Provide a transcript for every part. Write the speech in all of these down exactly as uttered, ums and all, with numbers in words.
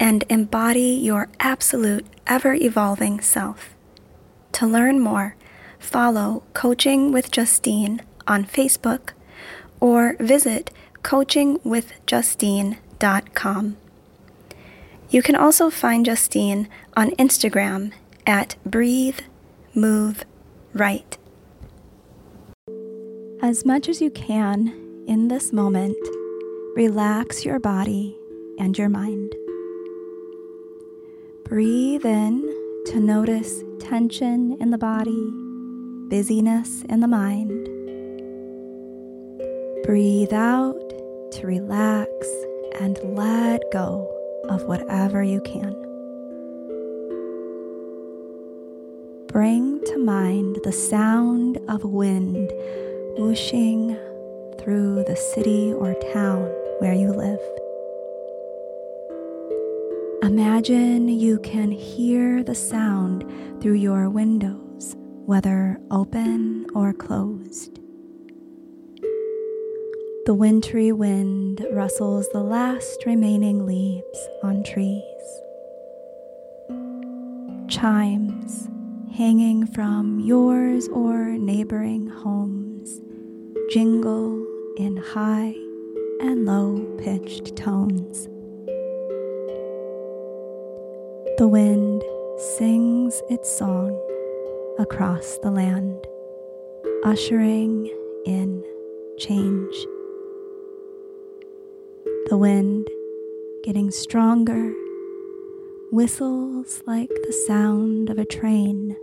and embody your absolute, ever-evolving self. To learn more, follow Coaching with Justine on Facebook, or visit coaching with justine dot com. You can also find Justine on Instagram at breathe move right. As much as you can in this moment, relax your body and your mind. Breathe in to notice tension in the body, busyness in the mind. Breathe out to relax and let go of whatever you can. Bring to mind the sound of wind whooshing through the city or town where you live. Imagine you can hear the sound through your windows, whether open or closed. The wintry wind rustles the last remaining leaves on trees. Chimes hanging from yours or neighboring homes jingle in high and low-pitched tones. The wind sings its song across the land, ushering in change. The wind, getting stronger, whistles like the sound of a train.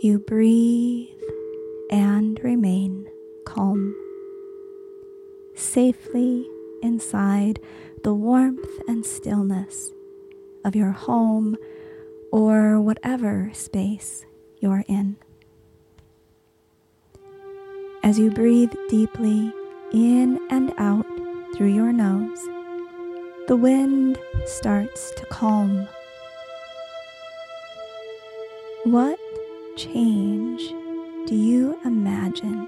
You breathe and remain calm, safely inside the warmth and stillness of your home or whatever space you're in. As you breathe deeply in and out through your nose, the wind starts to calm. What change do you imagine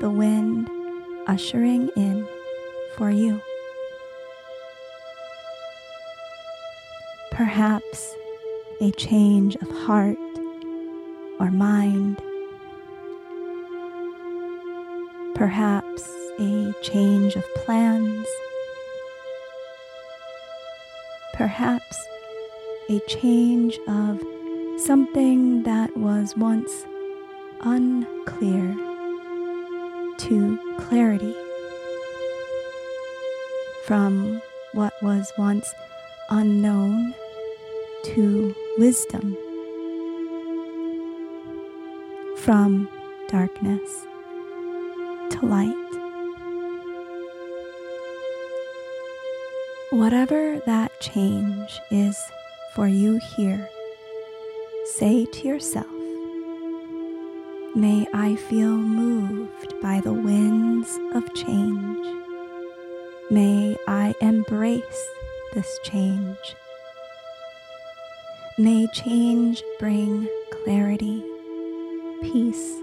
the wind ushering in for you? Perhaps a change of heart or mind. Perhaps a change of plans. Perhaps a change of something that was once unclear to clarity. From what was once unknown to wisdom. From darkness to light. Whatever that change is for you here, say to yourself, may I feel moved by the winds of change. May I embrace this change. May change bring clarity, peace,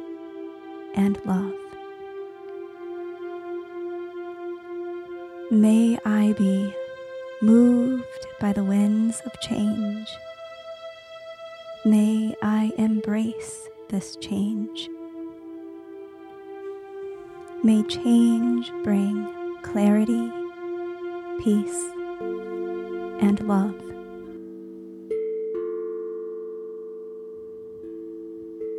and love. May I be moved by the winds of change. May I embrace this change. May change bring clarity, peace, and love.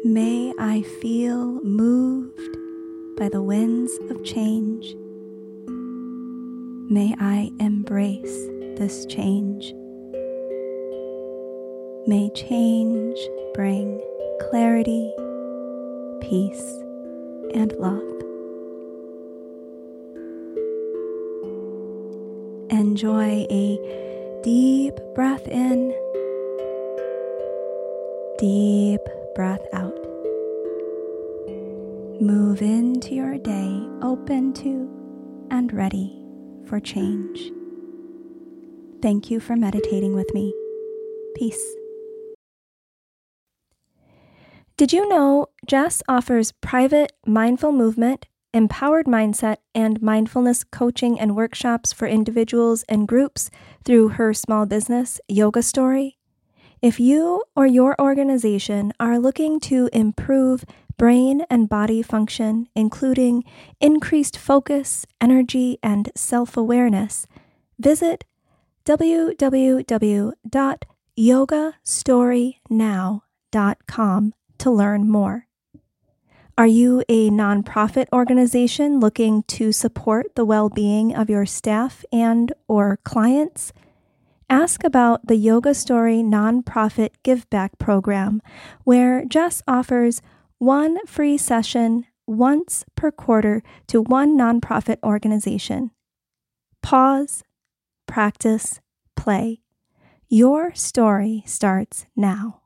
May I feel moved by the winds of change. May I embrace this change. May change bring clarity, peace, and love. Enjoy a deep deep breath in, deep breath out. Move into your day open to and ready for change. Thank you for meditating with me. Peace. Did you know Jess offers private mindful movement, empowered mindset, and mindfulness coaching and workshops for individuals and groups through her small business, Yoga Story? If you or your organization are looking to improve brain and body function, including increased focus, energy, and self-awareness, visit w w w dot yoga story now dot com to learn more. Are you a nonprofit organization looking to support the well-being of your staff and or clients? Ask about the Yoga Story Nonprofit Give Back Program, where Jess offers one free session once per quarter to one nonprofit organization. Pause, practice, play. Your story starts now.